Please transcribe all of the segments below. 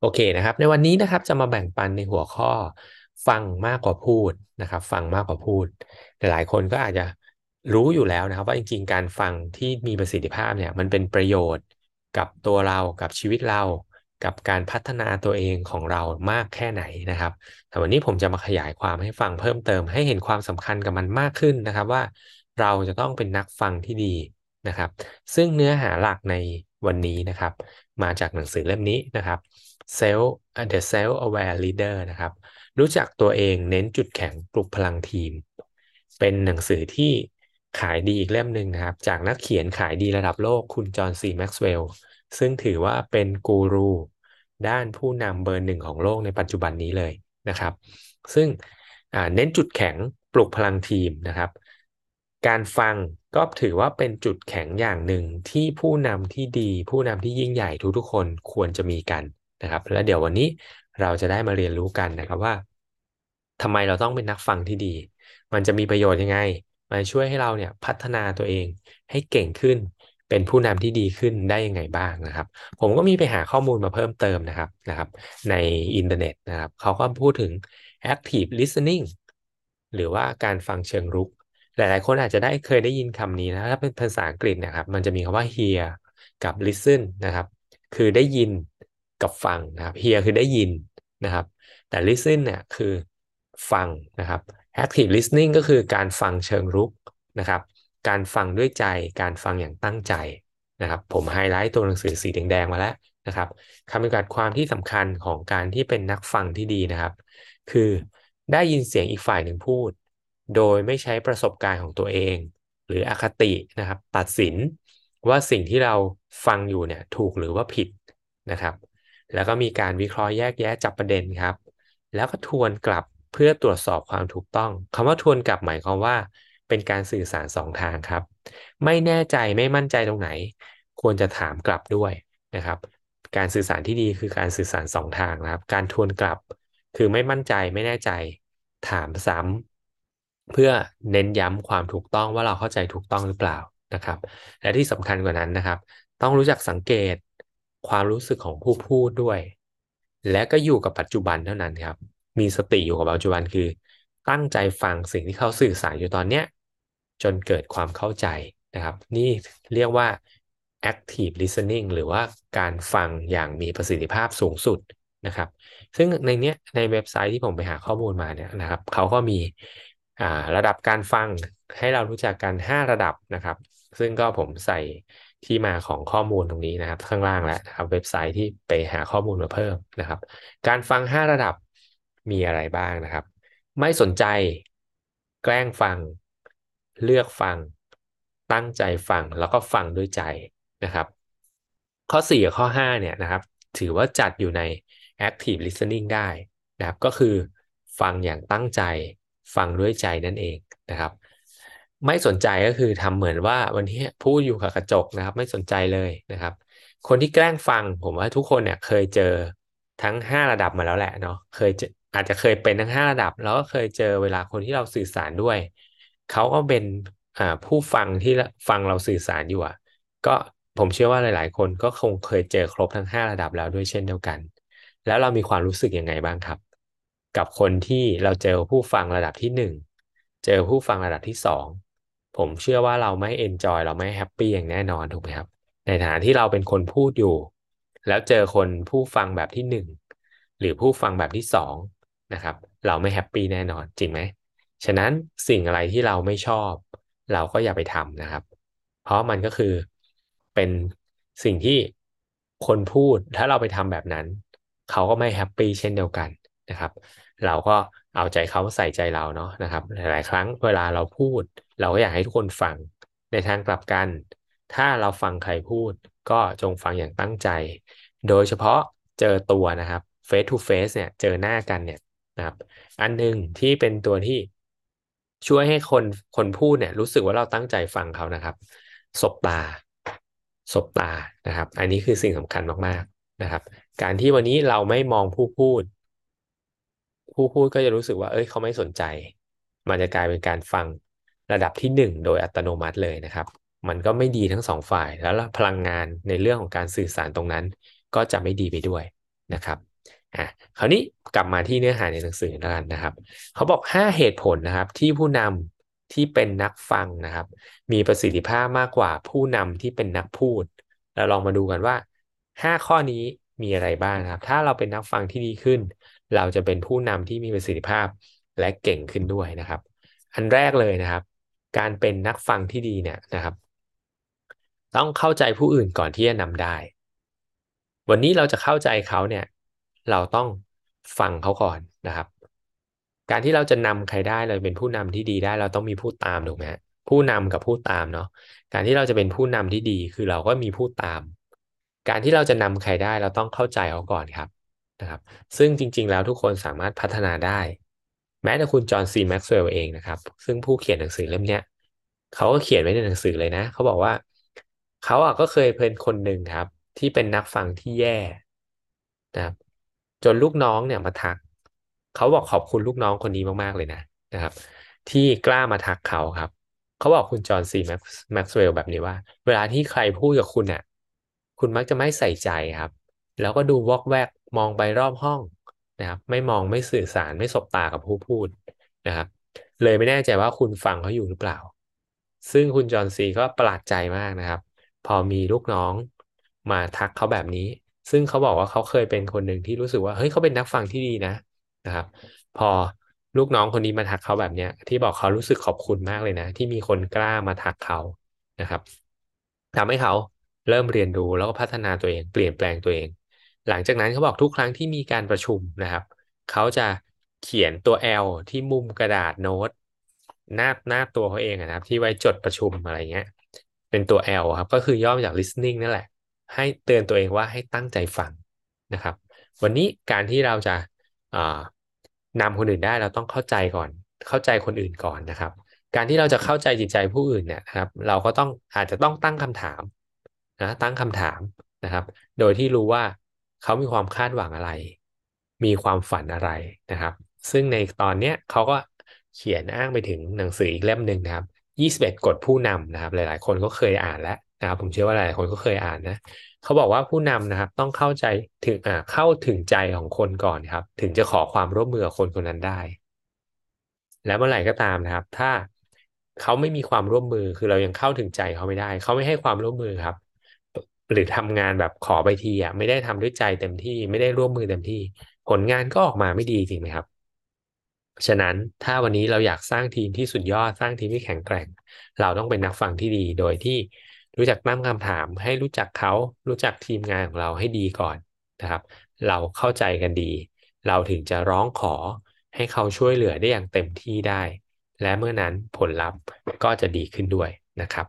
โอเคนะครับในวันนี้นะครับจะมาแบ่งปันในหัวข้อฟังมากกว่าพูดนะครับฟังมากกว่าพูดหลายคนก็อาจจะรู้อยู่แล้วนะครับว่าจริงๆการฟังที่มีประสิทธิภาพเนี่ยมันเป็นประโยชน์กับตัวเรากับชีวิตเรากับการพัฒนาตัวเองของเรามากแค่ไหนนะครับแต่วันนี้ผมจะมาขยายความให้ฟังเพิ่มเติมให้เห็นความสำคัญกับมันมากขึ้นนะครับว่าเราจะต้องเป็นนักฟังที่ดีนะครับซึ่งเนื้อหาหลักในวันนี้นะครับมาจากหนังสือเล่มนี้นะครับThe Self-Aware Leader นะครับรู้จักตัวเองเน้นจุดแข็งปลุกพลังทีมเป็นหนังสือที่ขายดีอีกเล่มหนึ่งนะครับจากนักเขียนขายดีระดับโลกคุณจอห์นซีแม็กซ์เวลล์ซึ่งถือว่าเป็นกูรูด้านผู้นำเบอร์หนึ่งของโลกในปัจจุบันนี้เลยนะครับซึ่งเน้นจุดแข็งปลุกพลังทีมนะครับการฟังก็ถือว่าเป็นจุดแข็งอย่างหนึ่งที่ผู้นำที่ดีผู้นำที่ยิ่งใหญ่ทุกๆคนควรจะมีกันนะครับและเดี๋ยววันนี้เราจะได้มาเรียนรู้กันนะครับว่าทำไมเราต้องเป็นนักฟังที่ดีมันจะมีประโยชน์ยังไงมันช่วยให้เราเนี่ยพัฒนาตัวเองให้เก่งขึ้นเป็นผู้นำที่ดีขึ้นได้ยังไงบ้างนะครับผมก็มีไปหาข้อมูลมาเพิ่มเติมนะครับในอินเทอร์เน็ตนะครับเขาก็พูดถึง active listening หรือว่าการฟังเชิงรุกหลายๆคนอาจจะได้เคยได้ยินคำนี้นะถ้าเป็นภาษาอังกฤษนะครับมันจะมีคำว่า hear กับ listen นะครับคือได้ยินกับฟังนะครับ hear คือได้ยินนะครับแต่ listen เนี่ยคือฟังนะครับ active listening ก็คือการฟังเชิงรุกนะครับการฟังด้วยใจการฟังอย่างตั้งใจนะครับผมไฮไลท์ตัวหนังสือสีแดงๆมาแล้วนะครับคำจำกัดความที่สำคัญของการที่เป็นนักฟังที่ดีนะครับคือได้ยินเสียงอีกฝ่ายหนึ่งพูดโดยไม่ใช้ประสบการณ์ของตัวเองหรืออคตินะครับตัดสินว่าสิ่งที่เราฟังอยู่เนี่ยถูกหรือว่าผิดนะครับแล้วก็มีการวิเคราะห์แยกแยะจับประเด็นครับแล้วก็ทวนกลับเพื่อตรวจสอบความถูกต้องคำว่าทวนกลับหมายความว่าเป็นการสื่อสารสองทางครับไม่แน่ใจไม่มั่นใจตรงไหนควรจะถามกลับด้วยนะครับการสื่อสารที่ดีคือการสื่อสารสองทางนะครับการทวนกลับคือไม่มั่นใจไม่แน่ใจถามซ้ำเพื่อเน้นย้ำความถูกต้องว่าเราเข้าใจถูกต้องหรือเปล่านะครับและที่สำคัญกว่านั้นนะครับต้องรู้จักสังเกตความรู้สึกของผู้พูดด้วยและก็อยู่กับปัจจุบันเท่านั้นครับมีสติอยู่กับปัจจุบันคือตั้งใจฟังสิ่งที่เขาสื่อสารอยู่ตอนเนี้ยจนเกิดความเข้าใจนะครับนี่เรียกว่า active listening หรือว่าการฟังอย่างมีประสิทธิภาพสูงสุดนะครับซึ่งในเนี้ยในเว็บไซต์ที่ผมไปหาข้อมูลมาเนี่ยนะครับเขาก็มีระดับการฟังให้เรารู้จักกัน5ระดับนะครับซึ่งก็ผมใส่ที่มาของข้อมูลตรงนี้นะครับข้างล่างแล้วนะครับเว็บไซต์ที่ไปหาข้อมูลมาเพิ่มนะครับการฟัง5ระดับมีอะไรบ้างนะครับไม่สนใจแกล้งฟังเลือกฟังตั้งใจฟังแล้วก็ฟังด้วยใจนะครับข้อ4กับข้อ5เนี่ยนะครับถือว่าจัดอยู่ใน active listening ได้นะครับก็คือฟังอย่างตั้งใจฟังด้วยใจนั่นเองนะครับไม่สนใจก็คือทำเหมือนว่าวันนี้พูดอยู่กับกระจกนะครับไม่สนใจเลยนะครับคนที่แกล้งฟังผมว่าทุกคนเนี่ยเคยเจอทั้ง5ระดับมาแล้วแหละเนาะเคยอาจจะเคยเป็นทั้ง5ระดับแล้วก็เคยเจอเวลาคนที่เราสื่อสารด้วยเขาก็เป็นผู้ฟังที่ฟังเราสื่อสารอยู่ก็ผมเชื่อว่าหลายๆคนก็คงเคยเจอครบทั้ง5ระดับแล้วด้วยเช่นเดียวกันแล้วเรามีความรู้สึกยังไงบ้างครับกับคนที่เราเจอผู้ฟังระดับที่1เจอผู้ฟังระดับที่2ผมเชื่อว่าเราไม่เอนจอยเราไม่แฮปปี้อย่างแน่นอนถูกไหมครับในฐานะที่เราเป็นคนพูดอยู่แล้วเจอคนผู้ฟังแบบที่1หรือผู้ฟังแบบที่2นะครับเราไม่แฮปปี้แน่นอนจริงไหมฉะนั้นสิ่งอะไรที่เราไม่ชอบเราก็อย่าไปทำนะครับเพราะมันก็คือเป็นสิ่งที่คนพูดถ้าเราไปทำแบบนั้นเขาก็ไม่แฮปปี้เช่นเดียวกันนะครับเราก็เอาใจเขาใส่ใจเราเนาะนะครับหลายๆครั้งเวลาเราพูดเราก็อยากให้ทุกคนฟังในทางกลับกันถ้าเราฟังใครพูดก็จงฟังอย่างตั้งใจโดยเฉพาะเจอตัวนะครับ face to face เนี่ยเจอหน้ากันเนี่ยนะครับอันนึงที่เป็นตัวที่ช่วยให้คนพูดเนี่ยรู้สึกว่าเราตั้งใจฟังเขานะครับสบตานะครับอันนี้คือสิ่งสำคัญมากๆนะครับการที่วันนี้เราไม่มองผู้พูดก็จะรู้สึกว่าเอ้ยเขาไม่สนใจมันจะกลายเป็นการฟังระดับที่1โดยอัตโนมัติเลยนะครับมันก็ไม่ดีทั้ง2ฝ่ายแล้วพลังงานในเรื่องของการสื่อสารตรงนั้นก็จะไม่ดีไปด้วย นะครับคราวนี้กลับมาที่เนื้อหาในหนังสือนะครับเขาบอก5เหตุผลนะครับที่ผู้นำที่เป็นนักฟังนะครับมีประสิทธิภาพมากกว่าผู้นำที่เป็นนักพูดเราลองมาดูกันว่า5ข้อนี้มีอะไรบ้างครับถ้าเราเป็นนักฟังที่ดีขึ้นเราจะเป็นผู้นำที่มีประสิทธิภาพและเก่งขึ้นด้วยนะครับอันแรกเลยนะครับการเป็นนักฟังที่ดีเนี่ยนะครับต้องเข้าใจผู้อื่นก่อนที่จะนำได้วันนี้เราจะเข้าใจเขาเนี่ยเราต้องฟังเขาก่อนนะครับการที่เราจะนำใครได้เราเป็นผู้นำที่ดีได้เราต้องมีผู้ตามถูกไหมผู้นำกับผู้ตามเนาะการที่เราจะเป็นผู้นำที่ดีคือเราก็มีผู้ตามการที่เราจะนำใครได้เราต้องเข้าใจเขาก่อนครับนะครับซึ่งจริงๆแล้วทุกคนสามารถพัฒนาได้แม้แต่คุณจอห์นซีแม็กซ์เวลล์เองนะครับซึ่งผู้เขียนหนังสือเล่มนี้เขาก็เขียนไว้ในหนังสือเลยนะเขาบอกว่าเขาก็เคยเป็นคนหนึ่งครับที่เป็นนักฟังที่แย่นะครับจนลูกน้องเนี่ยมาทักเขาบอกขอบคุณลูกน้องคนนี้มากๆเลยนะครับที่กล้ามาทักเขาครับเขาบอกคุณจอห์นซีแม็กซ์เวลล์แบบนี้ว่าเวลาที่ใครพูดกับคุณเนี่ยคุณมักจะไม่ใส่ใจครับแล้วก็ดูวอกแวกมองไปรอบห้องนะครับไม่มองไม่สื่อสารไม่สบตากับผู้พูดนะครับเลยไม่แน่ใจว่าคุณฟังเขาอยู่หรือเปล่าซึ่งคุณจอห์นซีก็ประหลาดใจมากนะครับพอมีลูกน้องมาทักเขาแบบนี้ซึ่งเขาบอกว่าเขาเคยเป็นคนหนึ่งที่รู้สึกว่าเฮ้ยเขาเป็นนักฟังที่ดีนะครับพอลูกน้องคนนี้มาทักเขาแบบนี้ที่บอกเขารู้สึกขอบคุณมากเลยนะที่มีคนกล้ามาทักเขานะครับทำให้เขาเริ่มเรียนรู้แล้วก็พัฒนาตัวเองเปลี่ยนแปลงตัวเองหลังจากนั้นเขาบอกทุกครั้งที่มีการประชุมนะครับเขาจะเขียนตัว L ที่มุมกระดาษโน้ตหน้าตัวเขาเองนะครับที่ไว้จดประชุมอะไรเงี้ยเป็นตัว L ครับก็คือย่อมาจาก listening นั่นแหละให้เตือนตัวเองว่าให้ตั้งใจฟังนะครับวันนี้การที่เราจะนำคนอื่นได้เราต้องเข้าใจก่อนเข้าใจคนอื่นก่อนนะครับการที่เราจะเข้าใจจิตใจผู้อื่นเนี่ยครับเราก็ต้องอาจจะต้องตั้งคำถามตั้งคำถามนะครับโดยที่รู้ว่าเขามีความคาดหวังอะไรมีความฝันอะไรนะครับซึ่งในตอนนี้เขาก็เขียนอ้างไปถึงหนังสืออีกเล่มหนึ่งนะครับ21กฎผู้นำนะครับหลายๆคนก็เคยอ่านแล้วนะครับผมเชื่อว่าหลายคนก็เคยอ่านนะเขาบอกว่าผู้นำนะครับต้องเข้าถึงใจของคนก่อนครับถึงจะขอความร่วมมือกับคนคนนั้นได้และเมื่อไหร่ก็ตามนะครับถ้าเขาไม่มีความร่วมมือคือเรายังเข้าถึงใจเขาไม่ได้เขาไม่ให้ความร่วมมือครับหรือทำงานแบบขอไปทีไม่ได้ทำด้วยใจเต็มที่ไม่ได้ร่วมมือเต็มที่ผลงานก็ออกมาไม่ดีจริงไหมครับฉะนั้นถ้าวันนี้เราอยากสร้างทีมที่สุดยอดสร้างทีมที่แข็งแกร่งเราต้องเป็นนักฟังที่ดีโดยที่รู้จักตั้งคำถามให้รู้จักเขารู้จักทีมงานของเราให้ดีก่อนนะครับเราเข้าใจกันดีเราถึงจะร้องขอให้เขาช่วยเหลือได้อย่างเต็มที่ได้และเมื่อนั้นผลลัพธ์ก็จะดีขึ้นด้วยนะครับ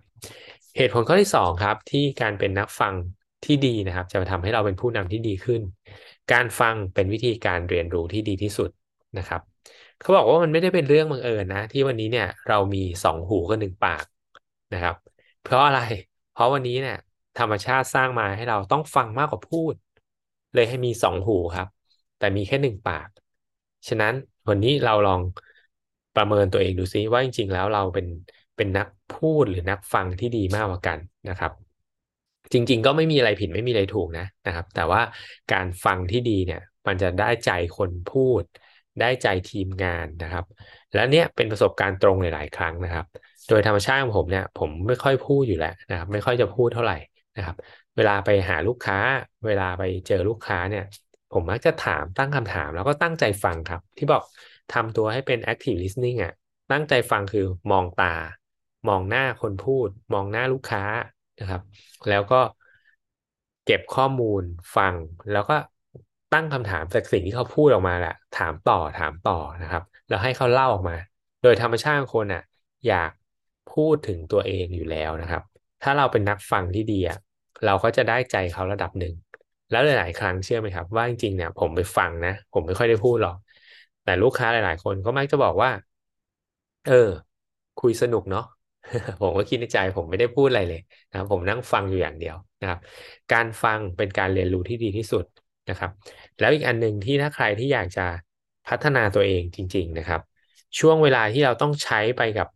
เหตุผลข้อที่2ครับที่การเป็นนักฟังที่ดีนะครับจะทำให้เราเป็นผู้นำที่ดีขึ้นการฟังเป็นวิธีการเรียนรู้ที่ดีที่สุดนะครับเขาบอกว่ามันไม่ได้เป็นเรื่องบังเอิญนะที่วันนี้เนี่ยเรามี2หูกับ1ปากนะครับเพราะอะไรเพราะวันนี้เนี่ยธรรมชาติสร้างมาให้เราต้องฟังมากกว่าพูดเลยให้มี2หูครับแต่มีแค่1ปากฉะนั้นวันนี้เราลองประเมินตัวเองดูซิว่าจริงๆแล้วเราเป็นนักพูดหรือนักฟังที่ดีมากกว่ากันนะครับจริงๆก็ไม่มีอะไรผิดไม่มีอะไรถูกนะครับแต่ว่าการฟังที่ดีเนี่ยมันจะได้ใจคนพูดได้ใจทีมงานนะครับและเนี่ยเป็นประสบการณ์ตรงหลายๆครั้งนะครับโดยธรรมชาติของผมเนี่ยผมไม่ค่อยพูดอยู่แล้วนะครับไม่ค่อยจะพูดเท่าไหร่นะครับเวลาไปหาลูกค้าเวลาไปเจอลูกค้าเนี่ยผมมักจะถามตั้งคำถามแล้วก็ตั้งใจฟังครับที่บอกทำตัวให้เป็น active listening ตั้งใจฟังคือมองตามองหน้าคนพูดมองหน้าลูกค้านะครับแล้วก็เก็บข้อมูลฟังแล้วก็ตั้งคำถามจากสิ่งที่เขาพูดออกมาแหละถามต่อนะครับแล้วให้เขาเล่าออกมาโดยธรรมชาติคนอยากพูดถึงตัวเองอยู่แล้วนะครับถ้าเราเป็นนักฟังที่ดีเราก็จะได้ใจเขาระดับหนึ่งแล้วหลายๆครั้งเชื่อไหมครับว่าจริงๆเนี่ยผมไปฟังนะผมไม่ค่อยได้พูดหรอกแต่ลูกค้าหลายๆคนก็มักจะบอกว่าคุยสนุกเนาะผมก็คิดในใจผมไม่ได้พูดอะไรเลยนะครับผมนั่งฟังอยู่อย่างเดียวนะครับการฟังเป็นการเรียนรู้ที่ดีที่สุดนะครับแล้วอีกอันหนึ่งที่ถ้าใครที่อยากจะพัฒนาตัวเองจริงๆนะครับช่วงเวลาที่เราต้องใช้ไปกับ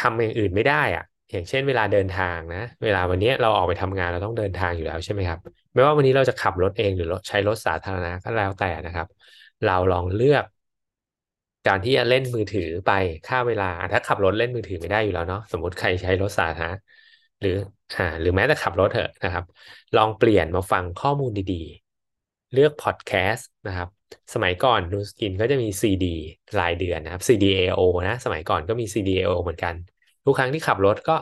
ทำอย่างอื่นไม่ได้ อย่างเช่นเวลาเดินทางนะเวลาวันนี้เราออกไปทำงานเราต้องเดินทางอยู่แล้วใช่ไหมครับไม่ว่าวันนี้เราจะขับรถเองหรือใช้รถสาธารณะก็แล้วแต่นะครับเราลองเลือกการที่จะเล่นมือถือไปฆ่าเวลาถ้าขับรถเล่นมือถือไม่ได้อยู่แล้วเนาะสมมติใครใช้รถสาธารณะหรือแม้แต่ขับรถเถอะนะครับลองเปลี่ยนมาฟังข้อมูลดีๆเลือกพอดแคสต์นะครับสมัยก่อนนูสกินก็จะมี CD รายเดือนนะครับ CDAO นะสมัยก่อนก็มี CDAO เหมือนกันทุกครั้งที่ขับรถก็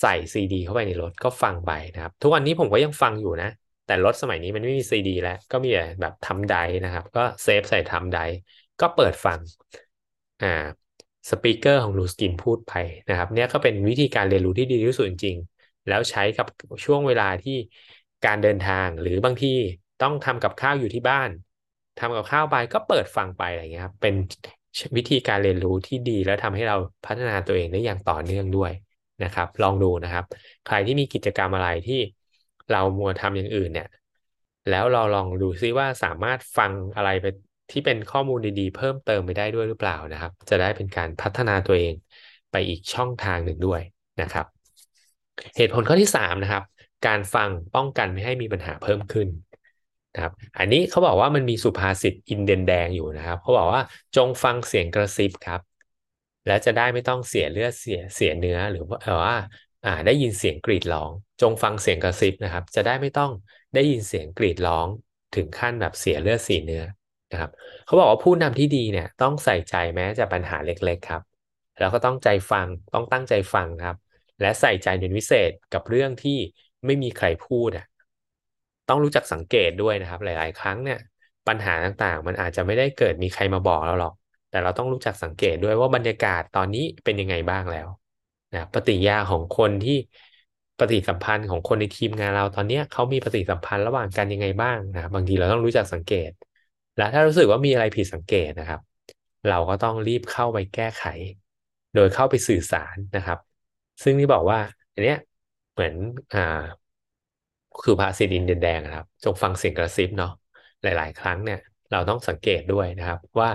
ใส่ CD เข้าไปในรถก็ฟังไปนะครับทุกวันนี้ผมก็ยังฟังอยู่นะแต่รถสมัยนี้มันไม่มี CD แล้วก็มีแบบทำไดร์นะครับก็เซฟใส่ทำไดร์ก็เปิดฟังสปีกเกอร์ของนูสกินพูดไปนะครับเนี่ยก็เป็นวิธีการเรียนรู้ที่ดีที่สุดจริงแล้วใช้กับช่วงเวลาที่การเดินทางหรือบางทีต้องทำกับข้าวอยู่ที่บ้านทำกับข้าวไปก็เปิดฟังไปอะไรอย่างเงี้ยครับเป็นวิธีการเรียนรู้ที่ดีแล้วทำให้เราพัฒนาตัวเองได้อย่างต่อเนื่องด้วยนะครับลองดูนะครับใครที่มีกิจกรรมอะไรที่เรามัวทำอย่างอื่นเนี่ยแล้วเราลองดูซิว่าสามารถฟังอะไรไปที่เป็นข้อมูลดีๆเพิ่มเติมไปได้ด้วยหรือเปล่านะครับจะได้เป็นการพัฒนาตัวเองไปอีกช่องทางหนึ่งด้วยนะครับเหตุผลข้อที่3นะครับการฟังป้องกันไม่ให้มีปัญหาเพิ่มขึ้นนะครับอันนี้เขาบอกว่ามันมีสุภาษิตอินเดียนแดงอยู่นะครับเขาบอกว่าจงฟังเสียงกระซิบครับและจะได้ไม่ต้องเสียเลือดเสียเนื้อหรือว่าได้ยินเสียงกรีดร้องจงฟังเสียงกระซิบนะครับจะได้ไม่ต้องได้ยินเสียงกรีดร้องถึงขั้นแบบเสียเลือดเสียเนื้อนะครับเขาบอกว่าผู้นำที่ดีเนี่ยต้องใส่ใจแม้จะปัญหาเล็กๆครับแล้วก็ต้องใจฟังต้องตั้งใจฟังครับและใส่ใจเป็นพิเศษกับเรื่องที่ไม่มีใครพูดต้องรู้จักสังเกตด้วยนะครับหลายๆครั้งเนี่ยปัญหาต่างๆมันอาจจะไม่ได้เกิดมีใครมาบอกเราหรอกแต่เราต้องรู้จักสังเกตด้วยว่าบรรยากาศตอนนี้เป็นยังไงบ้างแล้วนะปฏิกิริยาของคนที่ปฏิสัมพันธ์ของคนในทีมงานเราตอนนี้เขามีปฏิสัมพันธ์ระหว่างกันยังไงบ้างนะบางทีเราต้องรู้จักสังเกตและถ้ารู้สึกว่ามีอะไรผิดสังเกตนะครับเราก็ต้องรีบเข้าไปแก้ไขโดยเข้าไปสื่อสารนะครับซึ่งที่บอกว่าอันเนี้ยเหมือนคือภาษิตอินเดียนแดงนะครับจงฟังเสียงกระซิบเนาะหลายๆครั้งเนี่ยเราต้องสังเกตด้วยนะครับว่า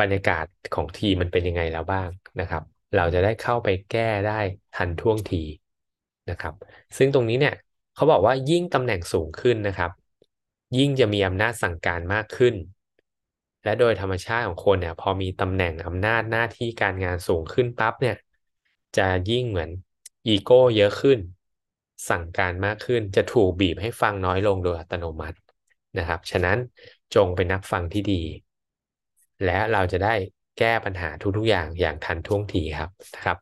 บรรยากาศของทีมมันเป็นยังไงแล้วบ้างนะครับเราจะได้เข้าไปแก้ได้ทันท่วงทีนะครับซึ่งตรงนี้เนี่ยเขาบอกว่ายิ่งตำแหน่งสูงขึ้นนะครับยิ่งจะมีอำนาจสั่งการมากขึ้นและโดยธรรมชาติของคนเนี่ยพอมีตำแหน่งอำนาจหน้าที่การงานสูงขึ้นปั๊บเนี่ยจะยิ่งเหมือนอีโก้เยอะขึ้นสั่งการมากขึ้นจะถูกบีบให้ฟังน้อยลงโดยอัตโนมัตินะครับฉะนั้นจงเป็นนักฟังที่ดีและเราจะได้แก้ปัญหาทุกๆอย่างอย่างทันท่วงทีครับนะครับ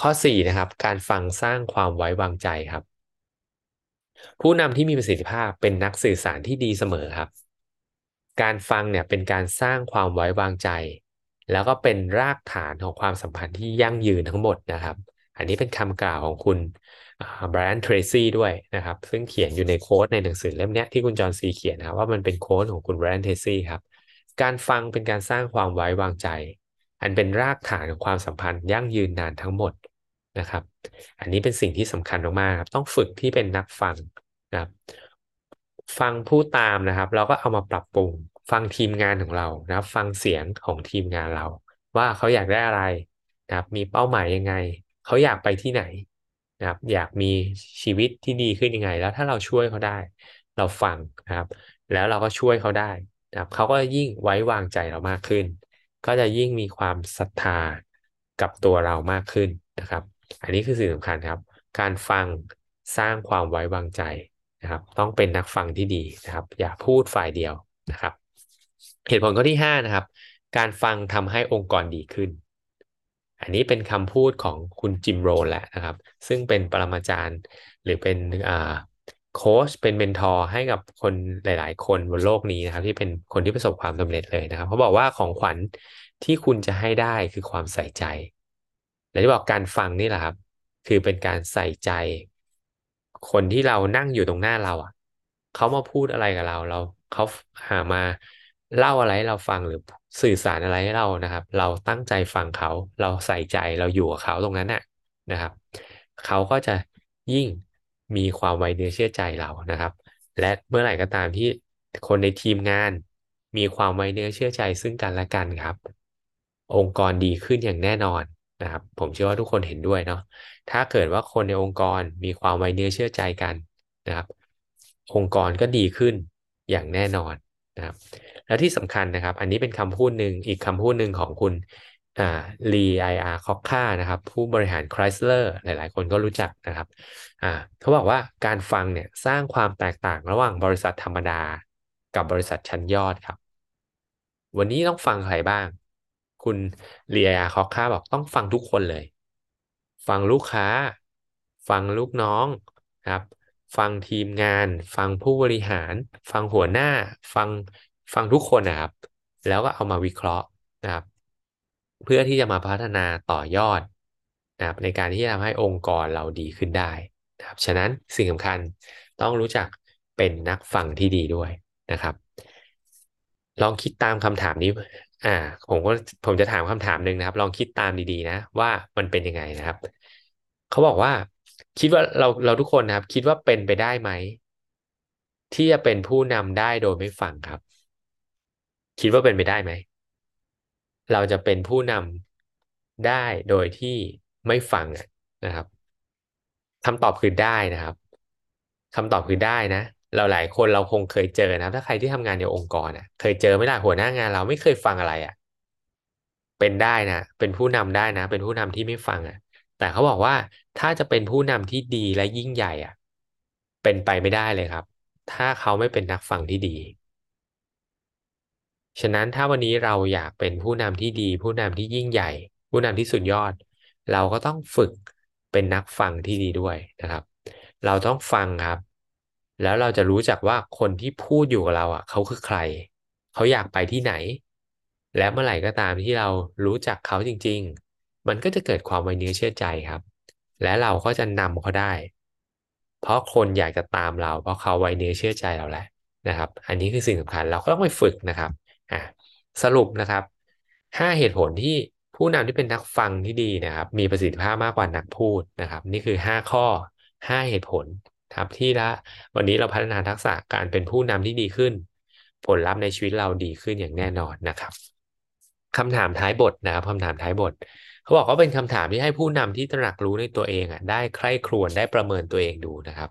ข้อ4นะครับการฟังสร้างความไว้วางใจครับผู้นำที่มีประสิทธิภาพเป็นนักสื่อสารที่ดีเสมอครับการฟังเนี่ยเป็นการสร้างความไว้วางใจแล้วก็เป็นรากฐานของความสัมพันธ์ที่ยั่งยืนทั้งหมดนะครับอันนี้เป็นคำกล่าวของคุณไบรอัน เทรซี่ด้วยนะครับซึ่งเขียนอยู่ในโค้ดในหนังสือเล่มนี้ที่คุณจอห์นซีเขียนนะว่ามันเป็นโค้ดของคุณไบรอัน เทรซี่ครับการฟังเป็นการสร้างความไว้วางใจอันเป็นรากฐานของความสัมพันธ์ยั่งยืนนานทั้งหมดนะครับอันนี้เป็นสิ่งที่สำคัญมากๆครับต้องฝึกที่เป็นนักฟังนะครับฟังผู้ตามนะครับเราก็เอามาปรับปรุงฟังทีมงานของเรานะครับฟังเสียงของทีมงานเราว่าเขาอยากได้อะไรนะครับมีเป้าหมายยังไงเขาอยากไปที่ไหนนะครับอยากมีชีวิตที่ดีขึ้นยังไงแล้วถ้าเราช่วยเขาได้เราฟังนะครับแล้วเราก็ช่วยเขาได้นะครับเขาก็ยิ่งไว้วางใจเรามากขึ้นก็จะยิ่งมีความศรัทธากับตัวเรามากขึ้นนะครับอันนี้คือสิ่งสำคัญครับการฟังสร้างความไว้วางใจนะครับต้องเป็นนักฟังที่ดีนะครับอย่าพูดฝ่ายเดียวนะครับเหตุผลข้อที่5นะครับการฟังทำให้องค์กรดีขึ้นอันนี้เป็นคำพูดของคุณจิมโรนแหละนะครับซึ่งเป็นปรมาจารย์หรือเป็นโค้ชเป็นเมนทอร์ให้กับคนหลายๆคนบนโลกนี้นะครับที่เป็นคนที่ประสบความสำเร็จเลยนะครับเขาบอกว่าของขวัญที่คุณจะให้ได้คือความใส่ใจและที่บอกการฟังนี่แหละครับคือเป็นการใส่ใจคนที่เรานั่งอยู่ตรงหน้าเราอ่ะเขามาพูดอะไรกับเราเขาหามาเล่าอะไรให้เราฟังหรือสื่อสารอะไรให้เรานะครับเราตั้งใจฟังเขาเราใส่ใจเราอยู่กับเขาตรงนั้นน่ะนะครับเขาก็จะยิ่งมีความไว้เนื้อเชื่อใจเรานะครับและเมื่อไหร่ก็ตามที่คนในทีมงานมีความไว้เนื้อเชื่อใจซึ่งกันและกันครับองค์กรดีขึ้นอย่างแน่นอน นะครับผมเชื่อว่าทุกคนเห็นด้วยเนาะถ้าเกิดว่าคนในองค์กรมีความไว้เนื้อเชื่อใจกันนะครับองค์กรก็ดีขึ้นอย่างแน่นอนนะครับและที่สำคัญนะครับอันนี้เป็นคำพูดหนึ่งอีกคำพูดหนึ่งของคุณลีไออาร์คอคค่านะครับผู้บริหารไครสเลอร์หลายๆคนก็รู้จักนะครับเขาบอกว่าการฟังเนี่ยสร้างความแตกต่างระหว่างบริษัทธรรมดากับบริษัทชั้นยอดครับวันนี้ต้องฟังใครบ้างคุณลีไออาร์คอคค่าบอกต้องฟังทุกคนเลยฟังลูกค้าฟังลูกน้องครับฟังทีมงานฟังผู้บริหารฟังหัวหน้าฟังทุกคนนะครับแล้วก็เอามาวิเคราะห์นะครับเพื่อที่จะมาพัฒนาต่อยอดนะครับในการที่จะทำให้องค์กรเราดีขึ้นได้นะครับฉะนั้นสิ่งสำคัญต้องรู้จักเป็นนักฟังที่ดีด้วยนะครับลองคิดตามคำถามนี้ผมจะถามคำถามหนึ่งนะครับลองคิดตามดีๆนะว่ามันเป็นยังไงนะครับเขาบอกว่าคิดว่าเราทุกคนนะครับคิดว่าเป็นไปได้ไหมที่จะเป็นผู้นำได้โดยไม่ฟังครับคิดว่าเป็นไปได้ไหมเราจะเป็นผู้นำได้โดยที่ไม่ฟังนะครับคำตอบคือได้นะครับคำตอบคือได้นะเราหลายคนเราคงเคยเจอนะถ้าใครที่ทำงานในองค์กรเคยเจอไหมล่ะหัวหน้างานเราไม่เคยฟังอะไรเป็นได้นะเป็นผู้นำได้นะเป็นผู้นำที่ไม่ฟังแต่เขาบอกว่าถ้าจะเป็นผู้นำที่ดีและยิ่งใหญ่เป็นไปไม่ได้เลยครับถ้าเขาไม่เป็นนักฟังที่ดีฉะนั้นถ้าวันนี้เราอยากเป็นผู้นำที่ดีผู้นำที่ยิ่งใหญ่ผู้นำที่สุดยอดเราก็ต้องฝึกเป็นนักฟังที่ดีด้วยนะครับเราต้องฟังครับแล้วเราจะรู้จักว่าคนที่พูดอยู่กับเราเขาคือใครเขาอยากไปที่ไหนและเมื่อไหร่ก็ตามที่เรารู้จักเขาจริงๆมันก็จะเกิดความไว้เนื้อเชื่อใจครับและเราก็จะนำเขาได้เพราะคนอยากจะตามเราเพราะเขาไว้เนื้อเชื่อใจเราแหละนะครับอันนี้คือสิ่งสำคัญเราก็ต้องไปฝึกนะครับสรุปนะครับ5เหตุผลที่ผู้นำที่เป็นนักฟังที่ดีนะครับมีประสิทธิภาพมากกว่านักพูดนะครับนี่คือ5ข้อ5เหตุผลครับที่ละวันนี้เราพัฒนาทักษะการเป็นผู้นำที่ดีขึ้นผลลัพธ์ในชีวิตเราดีขึ้นอย่างแน่นอนนะครับคำถามท้ายบทนะครับคำถามท้ายบทเขาบอกว่าเป็นคำถามที่ให้ผู้นำที่ตระหนักรู้ในตัวเองได้ใคร่ครวญได้ประเมินตัวเองดูนะครับ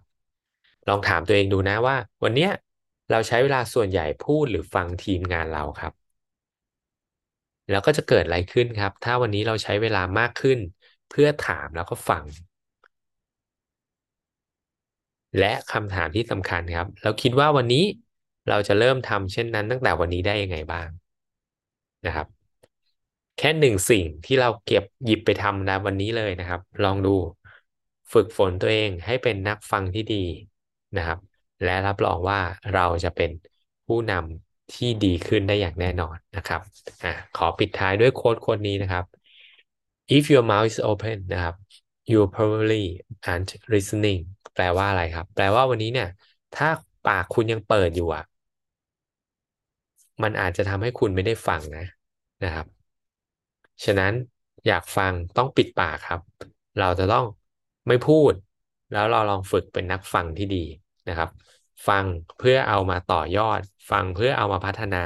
ลองถามตัวเองดูนะว่าวันนี้เราใช้เวลาส่วนใหญ่พูดหรือฟังทีมงานเราครับแล้วก็จะเกิดอะไรขึ้นครับถ้าวันนี้เราใช้เวลามากขึ้นเพื่อถามแล้วก็ฟังและคำถามที่สำคัญครับเราคิดว่าวันนี้เราจะเริ่มทำเช่นนั้นตั้งแต่วันนี้ได้ยังไงบ้างนะครับแค่1สิ่งที่เราเก็บหยิบไปทำในวันนี้เลยนะครับลองดูฝึกฝนตัวเองให้เป็นนักฟังที่ดีนะครับและรับรองว่าเราจะเป็นผู้นำที่ดีขึ้นได้อย่างแน่นอนนะครับขอปิดท้ายด้วยโค้ดนี้นะครับ if your mouth is open นะครับ you probably aren't listening แปลว่าอะไรครับแปลว่าวันนี้เนี่ยถ้าปากคุณยังเปิดอยู่มันอาจจะทำให้คุณไม่ได้ฟังนะครับฉะนั้นอยากฟังต้องปิดปากครับเราจะต้องไม่พูดแล้วเราลองฝึกเป็นนักฟังที่ดีนะครับฟังเพื่อเอามาต่อยอดฟังเพื่อเอามาพัฒนา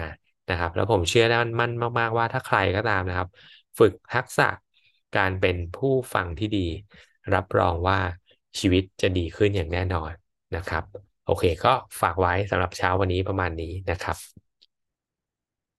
นะครับแล้วผมเชื่อด้านมั่นมากๆว่าถ้าใครก็ตามนะครับฝึกทักษะการเป็นผู้ฟังที่ดีรับรองว่าชีวิตจะดีขึ้นอย่างแน่นอนนะครับโอเคก็ฝากไว้สำหรับเช้าวันนี้ประมาณนี้นะครับ